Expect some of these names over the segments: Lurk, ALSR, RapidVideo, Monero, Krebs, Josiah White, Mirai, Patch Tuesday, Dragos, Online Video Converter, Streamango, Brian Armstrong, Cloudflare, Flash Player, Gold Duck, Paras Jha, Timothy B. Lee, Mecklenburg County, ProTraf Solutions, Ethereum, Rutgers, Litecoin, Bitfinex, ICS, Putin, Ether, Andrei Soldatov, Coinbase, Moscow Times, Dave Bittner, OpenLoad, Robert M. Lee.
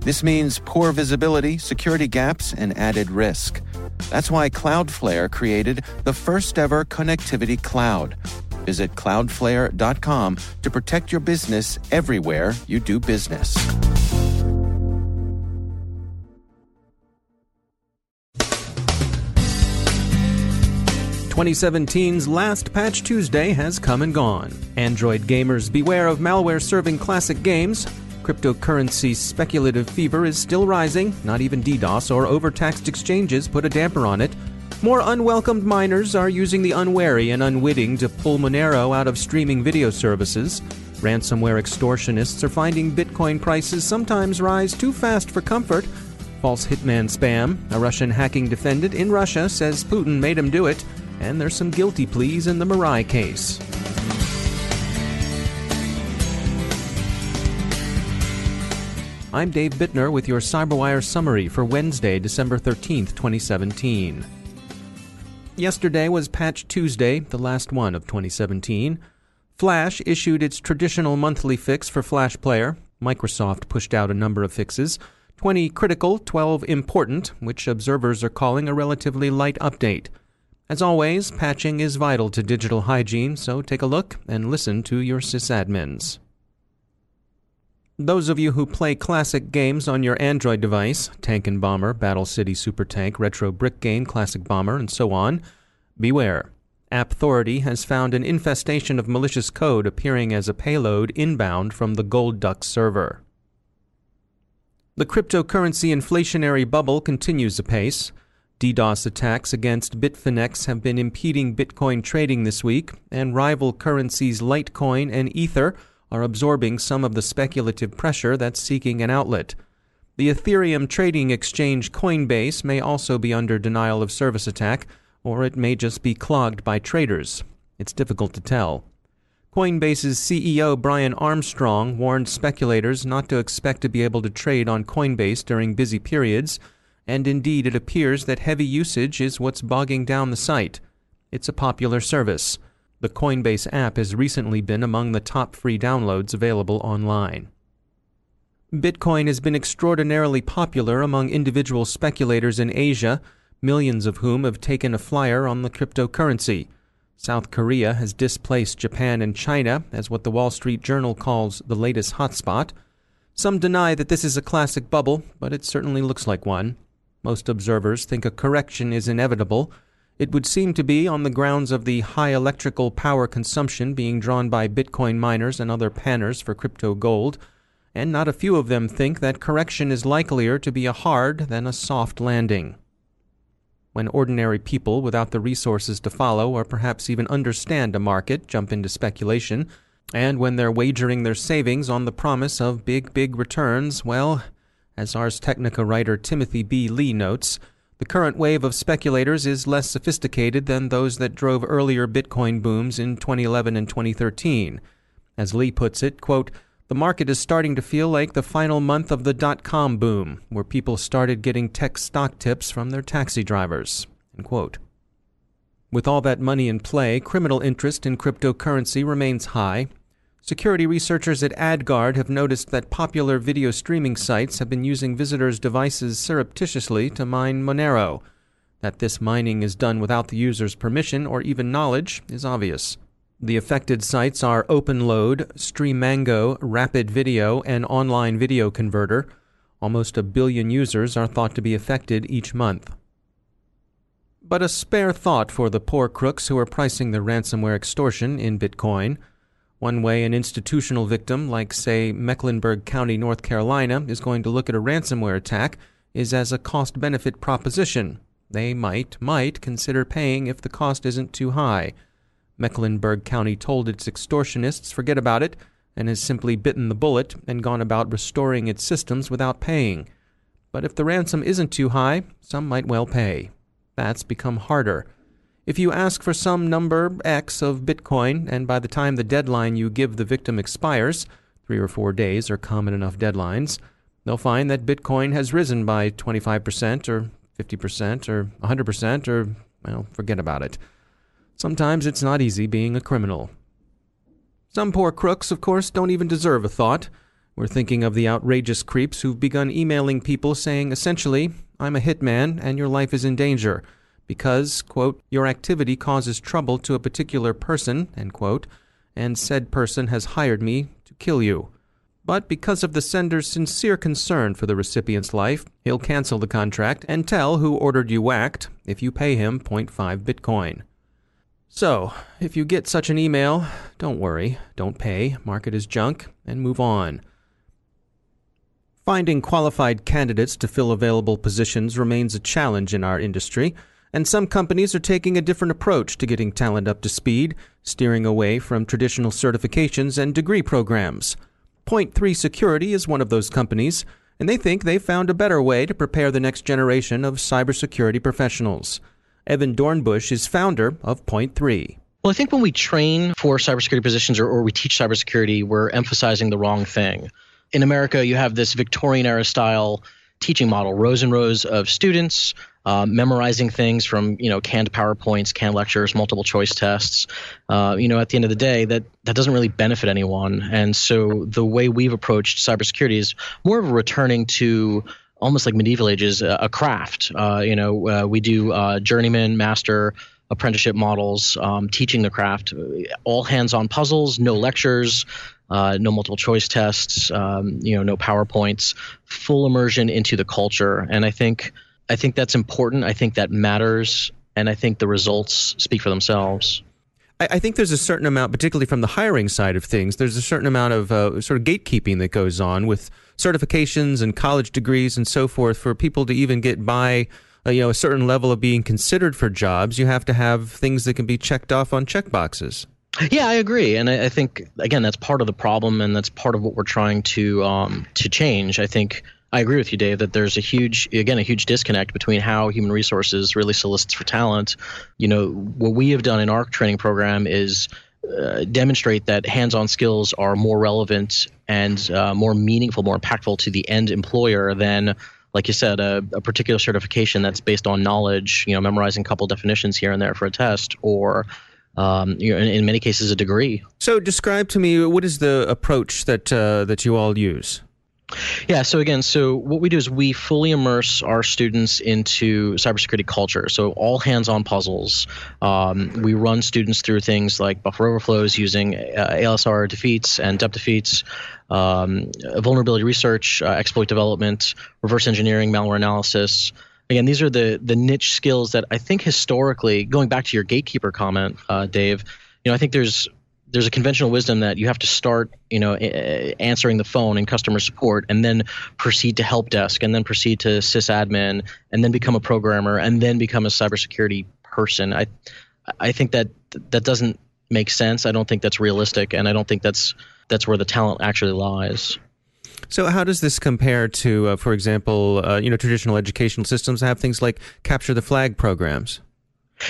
This means poor visibility, security gaps, and added risk. That's why Cloudflare created the first-ever connectivity cloud. Visit cloudflare.com to protect your business everywhere you do business. In 2017's last Patch Tuesday has come and gone. Android gamers beware of malware serving classic games. Cryptocurrency speculative fever is still rising. Not even DDoS or overtaxed exchanges put a damper on it. More unwelcomed miners are using the unwary and unwitting to pull Monero out of streaming video services. Ransomware extortionists are finding Bitcoin prices sometimes rise too fast for comfort. False hitman spam. A Russian hacking defendant in Russia says Putin made him do it. And there's some guilty pleas in the Mirai case. I'm Dave Bittner with your CyberWire summary for Wednesday, December 13th, 2017. Yesterday was Patch Tuesday, the last one of 2017. Flash issued its traditional monthly fix for Flash Player. Microsoft pushed out a number of fixes, 20 critical, 12 important, which observers are calling a relatively light update. As always, patching is vital to digital hygiene, so take a look and listen to your sysadmins. Those of you who play classic games on your Android device, Tank and Bomber, Battle City Super Tank, Retro Brick Game, Classic Bomber, and so on, beware. AppThority has found an infestation of malicious code appearing as a payload inbound from the Gold Duck server. The cryptocurrency inflationary bubble continues apace. DDoS attacks against Bitfinex have been impeding Bitcoin trading this week, and rival currencies Litecoin and Ether are absorbing some of the speculative pressure that's seeking an outlet. The Ethereum trading exchange Coinbase may also be under denial of service attack, or it may just be clogged by traders. It's difficult to tell. Coinbase's CEO Brian Armstrong warned speculators not to expect to be able to trade on Coinbase during busy periods. And indeed, it appears that heavy usage is what's bogging down the site. It's a popular service. The Coinbase app has recently been among the top free downloads available online. Bitcoin has been extraordinarily popular among individual speculators in Asia, millions of whom have taken a flyer on the cryptocurrency. South Korea has displaced Japan and China as what the Wall Street Journal calls the latest hotspot. Some deny that this is a classic bubble, but it certainly looks like one. Most observers think a correction is inevitable. It would seem to be on the grounds of the high electrical power consumption being drawn by Bitcoin miners and other panners for crypto gold, and not a few of them think that correction is likelier to be a hard than a soft landing. When ordinary people without the resources to follow or perhaps even understand a market jump into speculation, and when they're wagering their savings on the promise of big returns, well, as Ars Technica writer Timothy B. Lee notes, the current wave of speculators is less sophisticated than those that drove earlier Bitcoin booms in 2011 and 2013. As Lee puts it, quote, the market is starting to feel like the final month of the dot-com boom, where people started getting tech stock tips from their taxi drivers, end quote. With all that money in play, criminal interest in cryptocurrency remains high. Security researchers at AdGuard have noticed that popular video streaming sites have been using visitors' devices surreptitiously to mine Monero. That this mining is done without the user's permission or even knowledge is obvious. The affected sites are OpenLoad, Streamango, RapidVideo, and Online Video Converter. Almost 1 billion users are thought to be affected each month. But a spare thought for the poor crooks who are pricing their ransomware extortion in Bitcoin. One way an institutional victim, like, say, Mecklenburg County, North Carolina, is going to look at a ransomware attack is as a cost-benefit proposition. They might consider paying if the cost isn't too high. Mecklenburg County told its extortionists forget about it and has simply bitten the bullet and gone about restoring its systems without paying. But if the ransom isn't too high, some might well pay. That's become harder. If you ask for some number X of Bitcoin, and by the time the deadline you give the victim expires, 3 or 4 days are common enough deadlines, they'll find that Bitcoin has risen by 25% or 50% or 100% or, well, forget about it. Sometimes it's not easy being a criminal. Some poor crooks, of course, don't even deserve a thought. We're thinking of the outrageous creeps who've begun emailing people saying, essentially, I'm a hitman and your life is in danger because, quote, your activity causes trouble to a particular person, end quote, and said person has hired me to kill you. But because of the sender's sincere concern for the recipient's life, he'll cancel the contract and tell who ordered you whacked if you pay him 0.5 Bitcoin. So, if you get such an email, don't worry, don't pay, mark it as junk, and move on. Finding qualified candidates to fill available positions remains a challenge in our industry, and some companies are taking a different approach to getting talent up to speed, steering away from traditional certifications and degree programs. Point3 Security is one of those companies, and they think they've found a better way to prepare the next generation of cybersecurity professionals. Evan Dornbush is founder of Point3. Well, I think when we train for cybersecurity positions or we teach cybersecurity, we're emphasizing the wrong thing. In America, you have this Victorian-era style teaching model, rows and rows of students memorizing things from, canned PowerPoints, canned lectures, multiple choice tests. At the end of the day, that doesn't really benefit anyone. And so the way we've approached cybersecurity is more of a returning to almost like medieval ages, a craft. We do journeyman, master, apprenticeship models, teaching the craft, all hands-on puzzles, no lectures, no multiple choice tests, no PowerPoints, full immersion into the culture. And I think that's important. I think that matters. And I think the results speak for themselves. I think there's a certain amount, particularly from the hiring side of things, there's a certain amount of sort of gatekeeping that goes on with certifications and college degrees and so forth for people to even get by a certain level of being considered for jobs. You have to have things that can be checked off on checkboxes. Yeah, I agree. And I think, again, that's part of the problem and that's part of what we're trying to change. I think I agree with you, Dave, that there's a huge disconnect between how human resources really solicits for talent. What we have done in our training program is demonstrate that hands-on skills are more relevant and more meaningful, more impactful to the end employer than, like you said, a particular certification that's based on knowledge, memorizing a couple definitions here and there for a test or in many cases, a degree. So describe to me, what is the approach that you all use? Yeah. So what we do is we fully immerse our students into cybersecurity culture. So all hands-on puzzles. We run students through things like buffer overflows using ALSR defeats and depth defeats, vulnerability research, exploit development, reverse engineering, malware analysis. Again, these are the niche skills that I think historically, going back to your gatekeeper comment, Dave, I think there's a conventional wisdom that you have to start, answering the phone in customer support and then proceed to help desk and then proceed to sysadmin and then become a programmer and then become a cybersecurity person. I think that doesn't make sense. I don't think that's realistic, and I don't think that's where the talent actually lies. So how does this compare to, for example, traditional educational systems have things like capture the flag programs?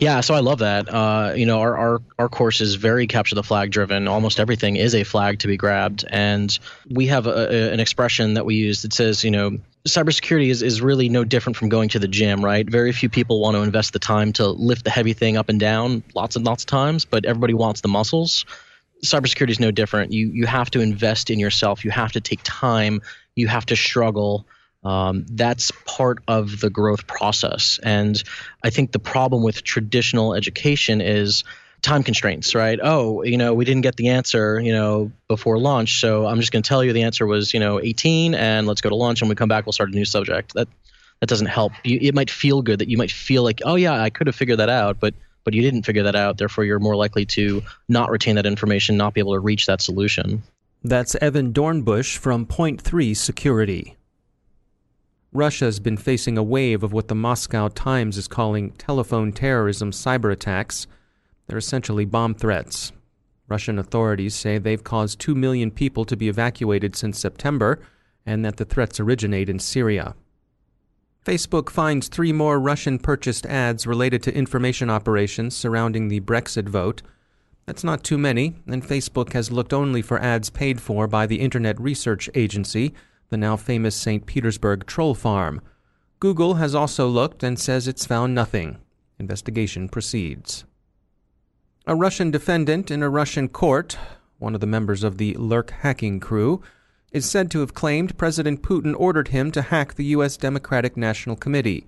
Yeah, so I love that. Our course is very capture the flag driven. Almost everything is a flag to be grabbed. And we have an expression that we use that says, cybersecurity is really no different from going to the gym, right? Very few people want to invest the time to lift the heavy thing up and down lots and lots of times, but everybody wants the muscles. Cybersecurity is no different. You have to invest in yourself. You have to take time. You have to struggle. That's part of the growth process. And I think the problem with traditional education is time constraints, right? Oh, we didn't get the answer, before lunch. So I'm just going to tell you the answer was, 18 and let's go to lunch. When we come back, we'll start a new subject. That doesn't help. It might feel good that you might feel like, oh yeah, I could have figured that out, but you didn't figure that out. Therefore, you're more likely to not retain that information, not be able to reach that solution. That's Evan Dornbush from Point3 Security. Russia's been facing a wave of what the Moscow Times is calling telephone terrorism cyber attacks. They're essentially bomb threats. Russian authorities say they've caused 2 million people to be evacuated since September and that the threats originate in Syria. Facebook finds 3 more Russian-purchased ads related to information operations surrounding the Brexit vote. That's not too many, and Facebook has looked only for ads paid for by the Internet Research Agency, the now famous St. Petersburg troll farm. Google has also looked and says it's found nothing. Investigation proceeds. A Russian defendant in a Russian court, one of the members of the Lurk hacking crew, is said to have claimed President Putin ordered him to hack the U.S. Democratic National Committee.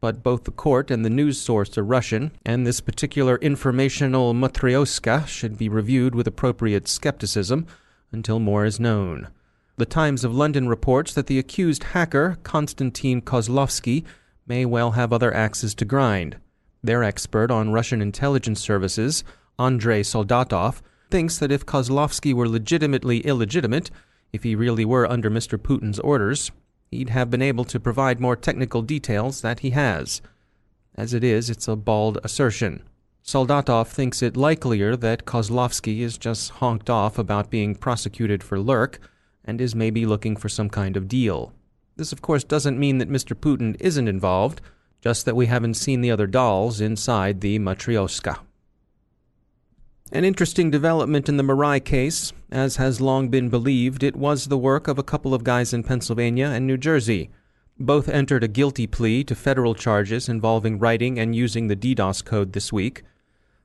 But both the court and the news source are Russian, and this particular informational matryoshka should be reviewed with appropriate skepticism until more is known. The Times of London reports that the accused hacker, Konstantin Kozlovsky, may well have other axes to grind. Their expert on Russian intelligence services, Andrei Soldatov, thinks that if Kozlovsky were legitimately illegitimate, if he really were under Mr. Putin's orders, he'd have been able to provide more technical details that he has. As it is, it's a bald assertion. Soldatov thinks it likelier that Kozlovsky is just honked off about being prosecuted for Lurk and is maybe looking for some kind of deal. This, of course, doesn't mean that Mr. Putin isn't involved, just that we haven't seen the other dolls inside the Matryoshka. An interesting development in the Mirai case, as has long been believed, it was the work of a couple of guys in Pennsylvania and New Jersey. Both entered a guilty plea to federal charges involving writing and using the DDoS code this week.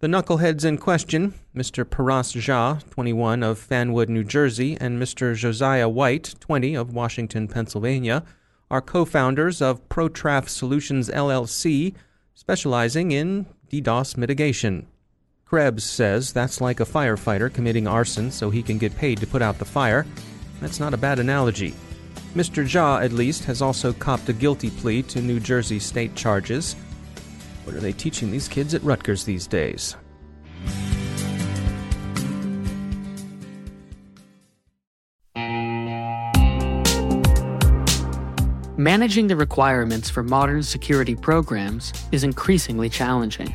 The knuckleheads in question, Mr. Paras Jha, 21, of Fanwood, New Jersey, and Mr. Josiah White, 20, of Washington, Pennsylvania, are co-founders of ProTraf Solutions, LLC, specializing in DDoS mitigation. Krebs says that's like a firefighter committing arson so he can get paid to put out the fire. That's not a bad analogy. Mr. Jha, at least, has also copped a guilty plea to New Jersey state charges. What are they teaching these kids at Rutgers these days? Managing the requirements for modern security programs is increasingly challenging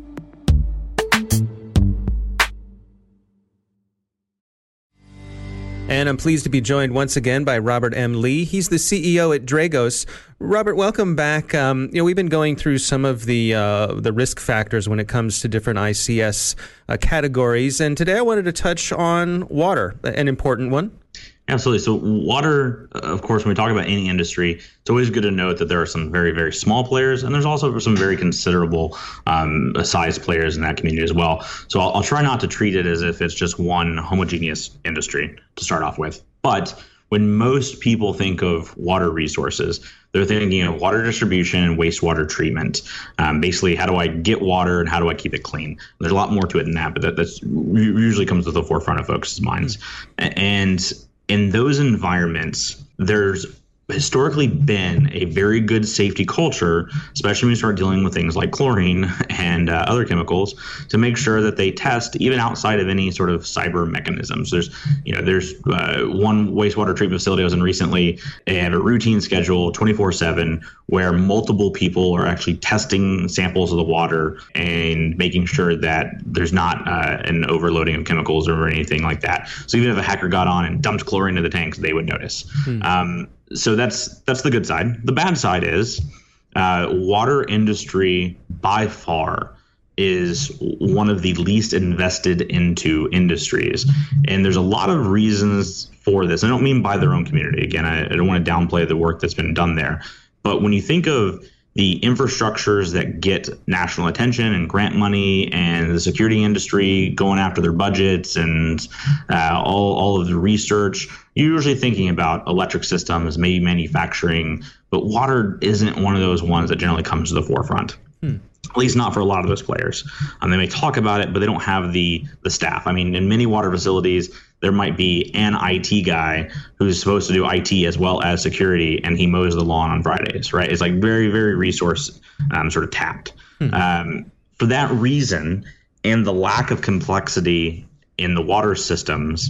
And I'm pleased to be joined once again by Robert M. Lee. He's the CEO at Dragos. Robert, welcome back. We've been going through some of the risk factors when it comes to different ICS categories, and today I wanted to touch on water, an important one. Absolutely. So water, of course, when we talk about any industry, it's always good to note that there are some very, very small players, and there's also some very considerable size players in that community as well. So I'll try not to treat it as if it's just one homogeneous industry to start off with. But when most people think of water resources, they're thinking of water distribution and wastewater treatment. Basically, how do I get water and how do I keep it clean? There's a lot more to it than that, but that's usually comes to the forefront of folks' minds. And in those environments, there's historically been a very good safety culture, especially when you start dealing with things like chlorine and other chemicals, to make sure that they test even outside of any sort of cyber mechanisms. So there's, you know, there's one wastewater treatment facility I was in recently. They have a routine schedule 24/7 where multiple people are actually testing samples of the water and making sure that there's not an overloading of chemicals or anything like that. So even if a hacker got on and dumped chlorine into the tanks, they would notice. So that's the good side. The bad side is water industry by far is one of the least invested into industries. And there's a lot of reasons for this. I don't mean by their own community. Again, I don't want to downplay the work that's been done there. But when you think of the infrastructures that get national attention and grant money and the security industry going after their budgets and all of the research, you're usually thinking about electric systems, maybe manufacturing, but water isn't one of those ones that generally comes to the forefront. At least not for a lot of those players. They may talk about it, but they don't have the staff. I mean, in many water facilities, there might be an IT guy who's supposed to do IT as well as security, and he mows the lawn on Fridays, right? It's like very, very resource sort of tapped. For that reason, and the lack of complexity in the water systems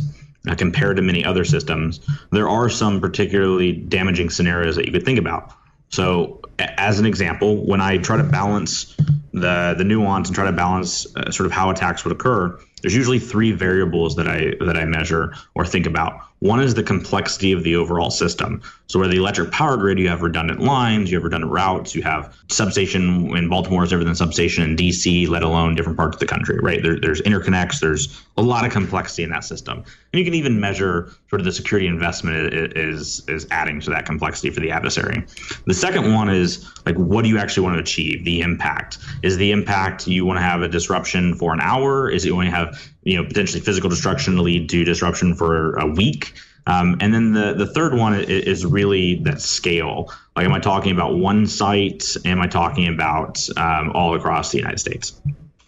compared to many other systems, there are some particularly damaging scenarios that you could think about. So as an example, when I try to balance the nuance and try to balance sort of how attacks would occur, there's usually three variables that I measure or think about. One is the complexity of the overall system. So where the electric power grid, you have redundant lines, you have redundant routes, you have substation in Baltimore is different than substation in DC, let alone different parts of the country, right? There's interconnects, there's a lot of complexity in that system. And you can even measure sort of the security investment is adding to that complexity for the adversary. The second one is like, what do you actually want to achieve? The impact. Is the impact you want to have a disruption for an hour? Is it you want to have, you know, potentially physical destruction to lead to disruption for a week? And then the third one is really that scale. Like, am I talking about one site? Am I talking about all across the United States?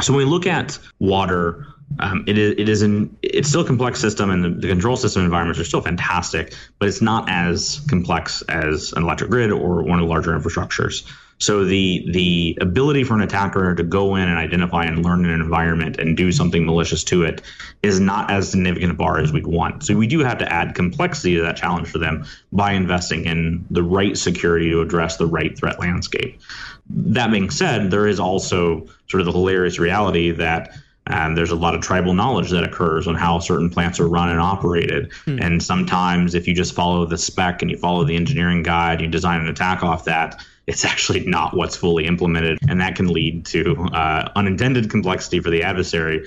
So when we look at water, it's still a complex system, and the control system environments are still fantastic, but it's not as complex as an electric grid or one of the larger infrastructures. So the ability for an attacker to go in and identify and learn an environment and do something malicious to it is not as significant a bar as we'd want. So we do have to add complexity to that challenge for them by investing in the right security to address the right threat landscape. That being said, there is also sort of the hilarious reality that there's a lot of tribal knowledge that occurs on how certain plants are run and operated. And sometimes if you just follow the spec and you follow the engineering guide, you design an attack off that, it's actually not what's fully implemented. And that can lead to unintended complexity for the adversary,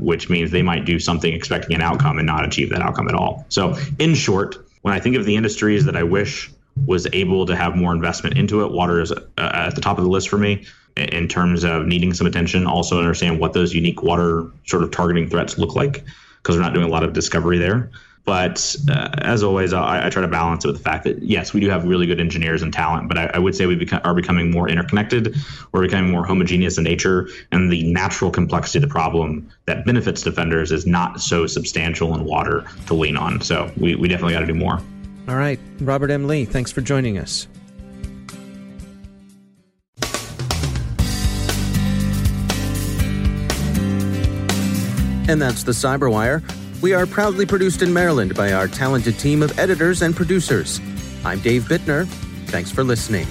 which means they might do something expecting an outcome and not achieve that outcome at all. So in short, when I think of the industries that I wish was able to have more investment into it, water is at the top of the list for me in terms of needing some attention. Also understand what those unique water sort of targeting threats look like, because we're not doing a lot of discovery there. But as always, I try to balance it with the fact that, yes, we do have really good engineers and talent, but I would say we are becoming more interconnected. We're becoming more homogeneous in nature, and the natural complexity of the problem that benefits defenders is not so substantial in water to lean on. So we definitely got to do more. All right. Robert M. Lee, thanks for joining us. And that's the CyberWire. We are proudly produced in Maryland by our talented team of editors and producers. I'm Dave Bittner. Thanks for listening.